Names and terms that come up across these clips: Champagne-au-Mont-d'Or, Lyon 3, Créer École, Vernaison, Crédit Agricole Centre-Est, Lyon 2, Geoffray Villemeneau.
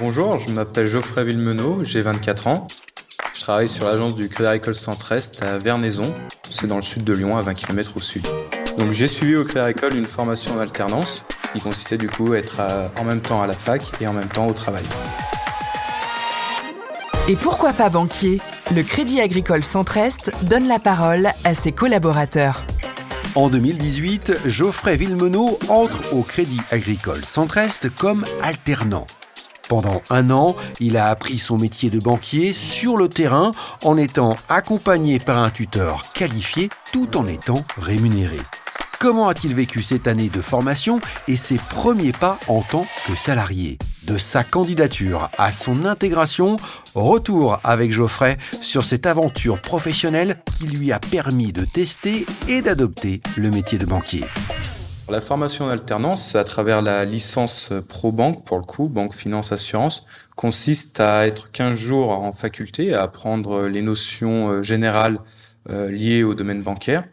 Bonjour, je m'appelle Geoffray Villemeneau, j'ai 24 ans. Je travaille sur l'agence du Crédit Agricole Centre-Est à Vernaison. C'est dans le sud de Lyon, à 20 km au sud. Donc j'ai suivi au Crédit Agricole une formation en alternance qui consistait du coup à être en même temps à la fac et en même temps au travail. Et pourquoi pas banquier ? Le Crédit Agricole Centre-Est donne la parole à ses collaborateurs. En 2018, Geoffray Villemeneau entre au Crédit Agricole Centre-Est comme alternant. Pendant un an, il a appris son métier de banquier sur le terrain en étant accompagné par un tuteur qualifié tout en étant rémunéré. Comment a-t-il vécu cette année de formation et ses premiers pas en tant que salarié ? De sa candidature à son intégration, retour avec Geoffray sur cette aventure professionnelle qui lui a permis de tester et d'adopter le métier de banquier. La formation en alternance, à travers la licence pro-banque, pour le coup, banque, finance, assurance, consiste à être 15 jours en faculté, à apprendre les notions générales liées au domaine bancaire,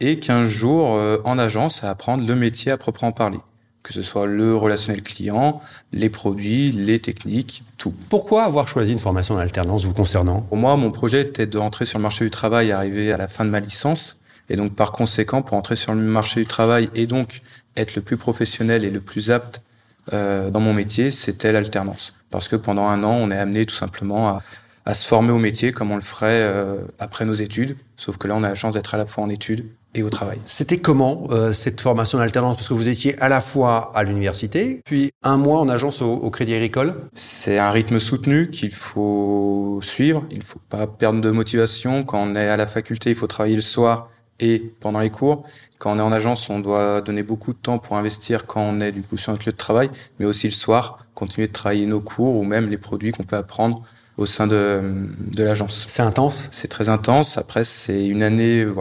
et 15 jours en agence, à apprendre le métier à proprement parler, que ce soit le relationnel client, les produits, les techniques, tout. Pourquoi avoir choisi une formation en alternance vous concernant ? Pour moi, mon projet était de rentrer sur le marché du travail, arrivé à la fin de ma licence. Et donc, par conséquent, pour entrer sur le marché du travail et donc être le plus professionnel et le plus apte dans mon métier, c'était l'alternance. Parce que pendant un an, on est amené tout simplement à se former au métier comme on le ferait après nos études. Sauf que là, on a la chance d'être à la fois en études et au travail. C'était comment cette formation en alternance ? Parce que vous étiez à la fois à l'université, puis un mois en agence au Crédit Agricole. C'est un rythme soutenu qu'il faut suivre. Il ne faut pas perdre de motivation. Quand on est à la faculté, il faut travailler le soir et pendant les cours. Quand on est en agence, on doit donner beaucoup de temps pour investir quand on est du coup sur notre lieu de travail, mais aussi le soir, continuer de travailler nos cours ou même les produits qu'on peut apprendre au sein de l'agence. C'est intense ? C'est très intense. Après, c'est une année où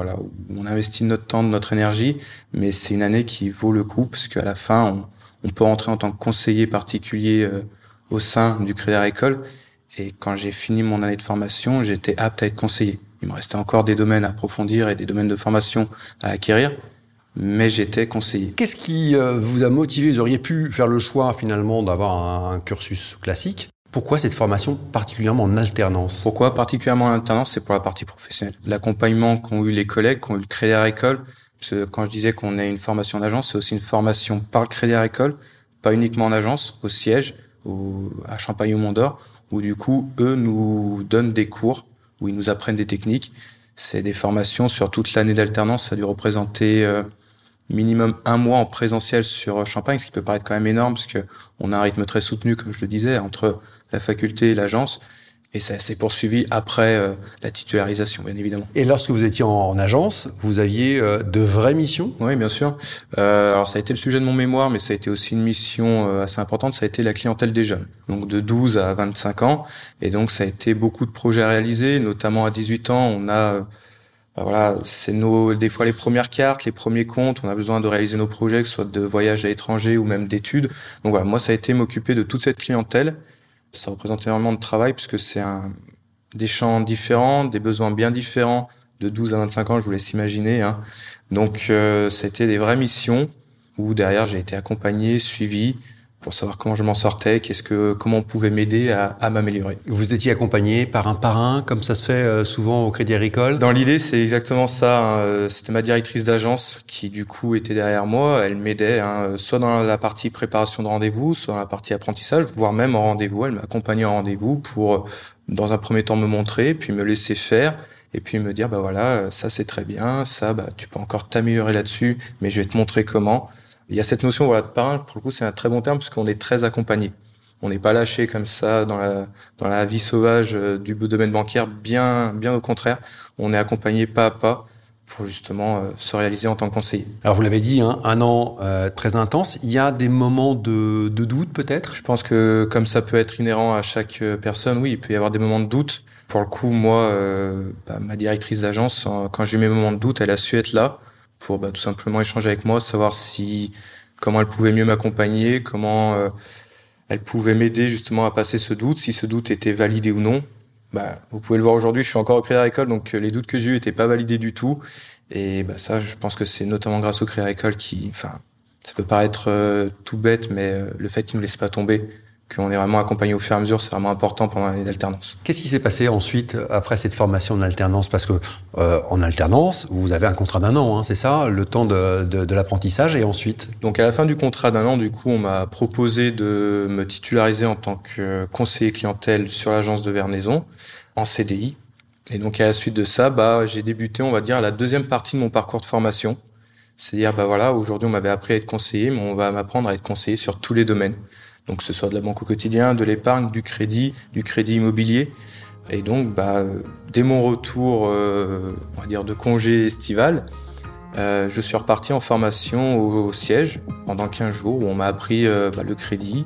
on investit notre temps, de notre énergie, mais c'est une année qui vaut le coup parce qu'à la fin, on peut entrer en tant que conseiller particulier au sein du Crédit Agricole. Et quand j'ai fini mon année de formation, j'étais apte à être conseiller. Il me restait encore des domaines à approfondir et des domaines de formation à acquérir, mais j'étais conseiller. Qu'est-ce qui vous a motivé ? Vous auriez pu faire le choix finalement d'avoir un cursus classique. Pourquoi cette formation particulièrement en alternance ? Pourquoi particulièrement en alternance ? C'est pour la partie professionnelle. L'accompagnement qu'ont eu les collègues, qu'ont eu le Crédit Agricole, parce que quand je disais qu'on est une formation en agence, c'est aussi une formation par le Crédit Agricole, pas uniquement en agence, au siège, à Champagne-au-Mont-d'Or, où du coup, eux nous donnent des cours où ils nous apprennent des techniques. C'est des formations sur toute l'année d'alternance. Ça a dû représenter minimum un mois en présentiel sur Champagne, ce qui peut paraître quand même énorme parce que on a un rythme très soutenu, comme je le disais, entre la faculté et l'agence. Et ça s'est poursuivi après la titularisation, bien évidemment. Et lorsque vous étiez en agence, vous aviez de vraies missions ? Oui, bien sûr. Alors, ça a été le sujet de mon mémoire, mais ça a été aussi une mission assez importante. Ça a été la clientèle des jeunes, donc de 12 à 25 ans. Et donc, ça a été beaucoup de projets à réaliser, notamment à 18 ans. On a, c'est des fois les premières cartes, les premiers comptes. On a besoin de réaliser nos projets, que ce soit de voyages à l'étranger ou même d'études. Donc voilà, moi, ça a été m'occuper de toute cette clientèle. Ça représente énormément de travail puisque c'est des champs différents, des besoins bien différents. De 12 à 25 ans, je vous laisse imaginer. Hein. Donc, c'était des vraies missions où derrière, j'ai été accompagné, suivi pour savoir comment je m'en sortais, comment on pouvait m'aider à m'améliorer. Vous étiez accompagné par un parrain, comme ça se fait souvent au Crédit Agricole ? Dans l'idée, c'est exactement ça. Hein. C'était ma directrice d'agence qui, du coup, était derrière moi. Elle m'aidait, soit dans la partie préparation de rendez-vous, soit dans la partie apprentissage, voire même en rendez-vous. Elle m'accompagnait en rendez-vous pour, dans un premier temps, me montrer, puis me laisser faire, et puis me dire, ça, c'est très bien, ça, tu peux encore t'améliorer là-dessus, mais je vais te montrer comment. Il y a cette notion de parrain, pour le coup, c'est un très bon terme parce qu'on est très accompagné. On n'est pas lâché comme ça dans la vie sauvage du domaine bancaire, bien au contraire. On est accompagné pas à pas pour justement se réaliser en tant que conseiller. Alors vous l'avez dit, un an très intense. Il y a des moments de doute peut-être ? Je pense que comme ça peut être inhérent à chaque personne, oui, il peut y avoir des moments de doute. Pour le coup, moi, ma directrice d'agence, quand j'ai eu mes moments de doute, elle a su être là pour tout simplement échanger avec moi, savoir comment elle pouvait mieux m'accompagner, comment elle pouvait m'aider justement à passer ce doute, si ce doute était validé ou non. Vous pouvez le voir aujourd'hui, je suis encore au Crédit Agricole, donc les doutes que j'ai eus n'étaient pas validés du tout. Et ça, je pense que c'est notamment grâce au Crédit Agricole qui, ça peut paraître tout bête, mais le fait qu'ils ne nous laissent pas tomber, qu'on est vraiment accompagné au fur et à mesure, c'est vraiment important pendant l'année d'alternance. Qu'est-ce qui s'est passé ensuite, après cette formation en alternance? Parce que en alternance, vous avez un contrat d'un an, hein, c'est ça, le temps de l'apprentissage, et ensuite? Donc à la fin du contrat d'un an, du coup, on m'a proposé de me titulariser en tant que conseiller clientèle sur l'agence de Vernaison, en CDI. Et donc à la suite de ça, j'ai débuté, on va dire, à la deuxième partie de mon parcours de formation. C'est-à-dire, aujourd'hui, on m'avait appris à être conseiller, mais on va m'apprendre à être conseiller sur tous les domaines. Donc, que ce soit de la banque au quotidien, de l'épargne, du crédit immobilier. Et donc, dès mon retour, on va dire, de congé estival, je suis reparti en formation au siège pendant 15 jours où on m'a appris le crédit.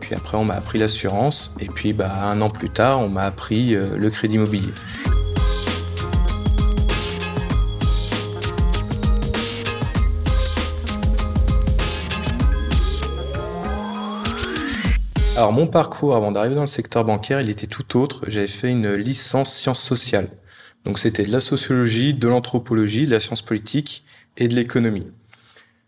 Puis après, on m'a appris l'assurance. Et puis, un an plus tard, on m'a appris le crédit immobilier. Alors, mon parcours avant d'arriver dans le secteur bancaire, il était tout autre. J'avais fait une licence sciences sociales. Donc, c'était de la sociologie, de l'anthropologie, de la science politique et de l'économie.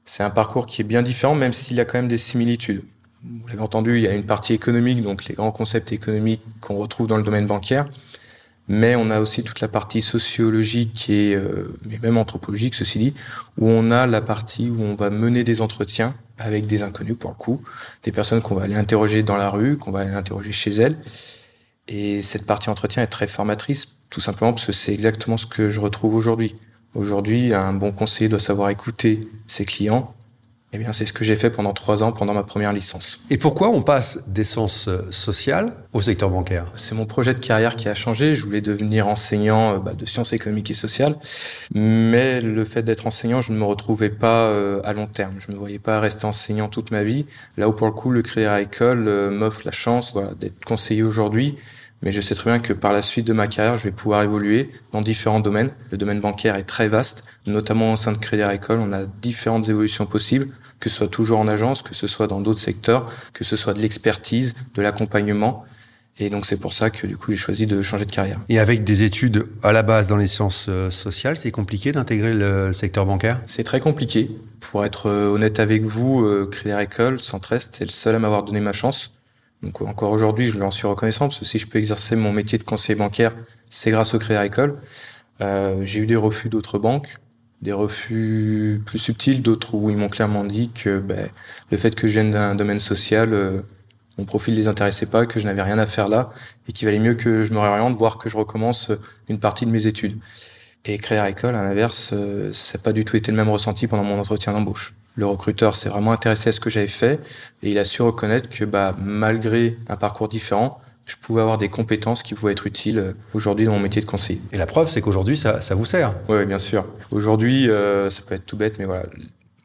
C'est un parcours qui est bien différent, même s'il a quand même des similitudes. Vous l'avez entendu, il y a une partie économique, donc les grands concepts économiques qu'on retrouve dans le domaine bancaire. Mais on a aussi toute la partie sociologique et même anthropologique, ceci dit, où on a la partie où on va mener des entretiens avec des inconnus, pour le coup, des personnes qu'on va aller interroger dans la rue, qu'on va aller interroger chez elles. Et cette partie entretien est très formatrice, tout simplement parce que c'est exactement ce que je retrouve aujourd'hui. Aujourd'hui, un bon conseiller doit savoir écouter ses clients. Eh bien, c'est ce que j'ai fait pendant 3 ans, pendant ma première licence. Et pourquoi on passe des sciences sociales au secteur bancaire? C'est mon projet de carrière qui a changé. Je voulais devenir enseignant de sciences économiques et sociales. Mais le fait d'être enseignant, je ne me retrouvais pas à long terme. Je ne me voyais pas rester enseignant toute ma vie. Là où, pour le coup, le Créer École m'offre la chance d'être conseiller aujourd'hui. Mais je sais très bien que par la suite de ma carrière, je vais pouvoir évoluer dans différents domaines. Le domaine bancaire est très vaste, notamment au sein de Crédit Agricole. On a différentes évolutions possibles, que ce soit toujours en agence, que ce soit dans d'autres secteurs, que ce soit de l'expertise, de l'accompagnement. Et donc, c'est pour ça que, du coup, j'ai choisi de changer de carrière. Et avec des études à la base dans les sciences sociales, c'est compliqué d'intégrer le secteur bancaire? C'est très compliqué. Pour être honnête avec vous, Crédit Agricole Centre-Est est le seul à m'avoir donné ma chance. Donc, encore aujourd'hui, je lui en suis reconnaissant, parce que si je peux exercer mon métier de conseiller bancaire, c'est grâce au Crédit Agricole. J'ai eu des refus d'autres banques, des refus plus subtils, d'autres où ils m'ont clairement dit que le fait que je vienne d'un domaine social, mon profil ne les intéressait pas, que je n'avais rien à faire là, et qu'il valait mieux que je me réoriente, voire que je recommence une partie de mes études. Et Créer École, à l'inverse, ça n'a pas du tout été le même ressenti pendant mon entretien d'embauche. Le recruteur s'est vraiment intéressé à ce que j'avais fait, et il a su reconnaître que malgré un parcours différent, je pouvais avoir des compétences qui pouvaient être utiles aujourd'hui dans mon métier de conseiller. Et la preuve, c'est qu'aujourd'hui, ça vous sert. Oui, bien sûr. Aujourd'hui, ça peut être tout bête, mais voilà,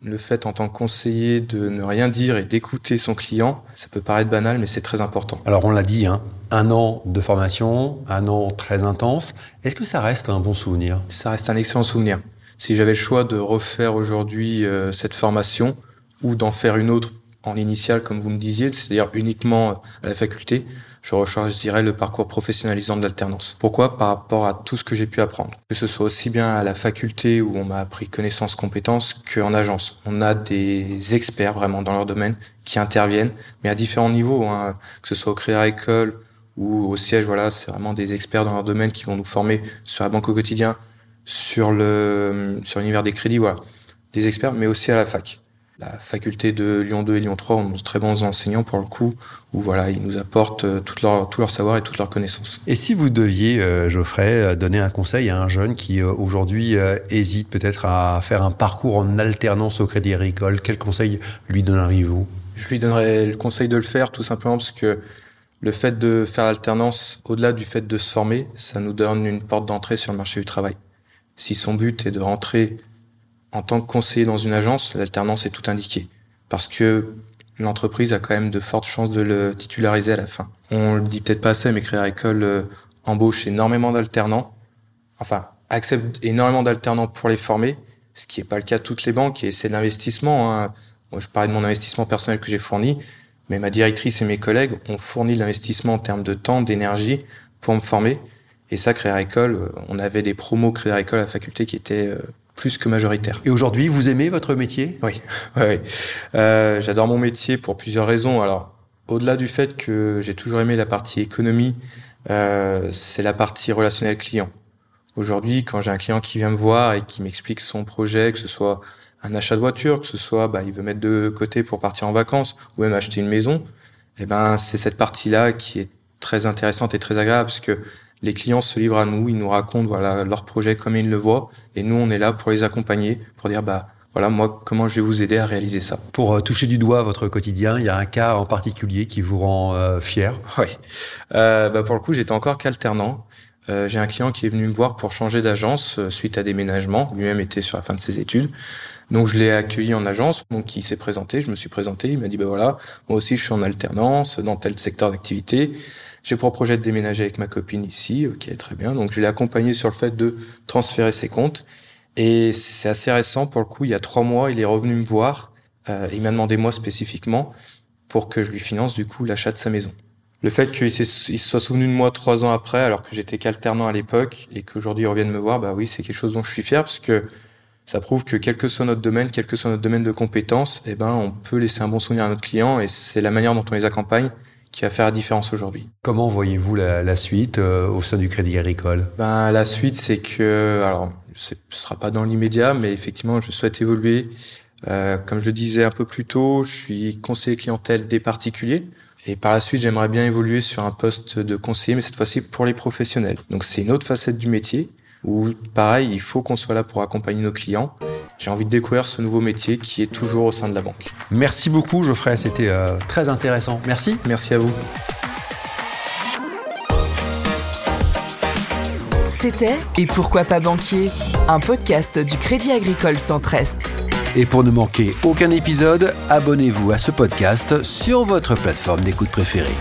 le fait en tant que conseiller de ne rien dire et d'écouter son client, ça peut paraître banal, mais c'est très important. Alors, on l'a dit, hein, un an de formation, un an très intense. Est-ce que ça reste un bon souvenir? Ça reste un excellent souvenir. Si j'avais le choix de refaire aujourd'hui cette formation ou d'en faire une autre en initiale, comme vous me disiez, c'est-à-dire uniquement à la faculté, je rechercherais le parcours professionnalisant de l'alternance. Pourquoi? Par rapport à tout ce que j'ai pu apprendre. Que ce soit aussi bien à la faculté où on m'a appris connaissances, compétences, qu'en agence. On a des experts vraiment dans leur domaine qui interviennent, mais à différents niveaux, hein. Que ce soit au Créer École ou au siège, voilà, c'est vraiment des experts dans leur domaine qui vont nous former sur la banque au quotidien, sur l'univers des crédits, voilà. Des experts, mais aussi à la fac. La faculté de Lyon 2 et Lyon 3 ont de très bons enseignants, pour le coup, où voilà, ils nous apportent tout leur savoir et toutes leurs connaissances. Et si vous deviez, Geoffray, donner un conseil à un jeune qui, aujourd'hui, hésite peut-être à faire un parcours en alternance au Crédit Agricole, quel conseil lui donneriez-vous? Je lui donnerais le conseil de le faire, tout simplement parce que le fait de faire l'alternance, au-delà du fait de se former, ça nous donne une porte d'entrée sur le marché du travail. Si son but est de rentrer en tant que conseiller dans une agence, l'alternance est tout indiquée. Parce que l'entreprise a quand même de fortes chances de le titulariser à la fin. On le dit peut-être pas assez, mais Créer École embauche énormément d'alternants. Enfin, accepte énormément d'alternants pour les former, ce qui n'est pas le cas de toutes les banques, et c'est de l'investissement, hein. Moi, je parlais de mon investissement personnel que j'ai fourni, mais ma directrice et mes collègues ont fourni de l'investissement en termes de temps, d'énergie pour me former. Et ça, Créer École, on avait des promos Créer École à la faculté qui étaient plus que majoritaires. Et aujourd'hui, vous aimez votre métier? Oui. J'adore mon métier pour plusieurs raisons. Alors, Au-delà du fait que j'ai toujours aimé la partie économie, c'est la partie relationnelle client. Aujourd'hui, quand j'ai un client qui vient me voir et qui m'explique son projet, que ce soit un achat de voiture, que ce soit il veut mettre de côté pour partir en vacances ou même acheter une maison, c'est cette partie-là qui est très intéressante et très agréable parce que les clients se livrent à nous, ils nous racontent leur projet comme ils le voient et nous on est là pour les accompagner, pour dire voilà, moi, comment je vais vous aider à réaliser ça. Pour toucher du doigt votre quotidien, il y a un cas en particulier qui vous rend fier. Oui. Pour le coup, j'étais encore qu'alternant. J'ai un client qui est venu me voir pour changer d'agence suite à déménagement. Lui-même était sur la fin de ses études. Donc, je l'ai accueilli en agence. Donc, il s'est présenté. Je me suis présenté. Il m'a dit, voilà, moi aussi, je suis en alternance dans tel secteur d'activité. J'ai pour projet de déménager avec ma copine ici. Ok, très bien. Donc, je l'ai accompagné sur le fait de transférer ses comptes. Et c'est assez récent, pour le coup, il y a 3 mois, il est revenu me voir, il m'a demandé moi spécifiquement pour que je lui finance du coup l'achat de sa maison. Le fait qu'il se soit souvenu de moi 3 ans après, alors que j'étais qu'alternant à l'époque, et qu'aujourd'hui il revienne me voir, oui, c'est quelque chose dont je suis fier, parce que ça prouve que quel que soit notre domaine, quel que soit notre domaine de compétences, on peut laisser un bon souvenir à notre client, et c'est la manière dont on les accompagne qui va faire la différence aujourd'hui. Comment voyez-vous la suite au sein du Crédit Agricole ? La suite, c'est que... alors, ce ne sera pas dans l'immédiat, mais effectivement, je souhaite évoluer. Comme je le disais un peu plus tôt, je suis conseiller clientèle des particuliers. Et par la suite, j'aimerais bien évoluer sur un poste de conseiller, mais cette fois-ci pour les professionnels. Donc, c'est une autre facette du métier où, pareil, il faut qu'on soit là pour accompagner nos clients. J'ai envie de découvrir ce nouveau métier qui est toujours au sein de la banque. Merci beaucoup, Geoffray. C'était très intéressant. Merci. Merci à vous. C'était « Et pourquoi pas banquier ?», un podcast du Crédit Agricole Centre-Est. Et pour ne manquer aucun épisode, abonnez-vous à ce podcast sur votre plateforme d'écoute préférée.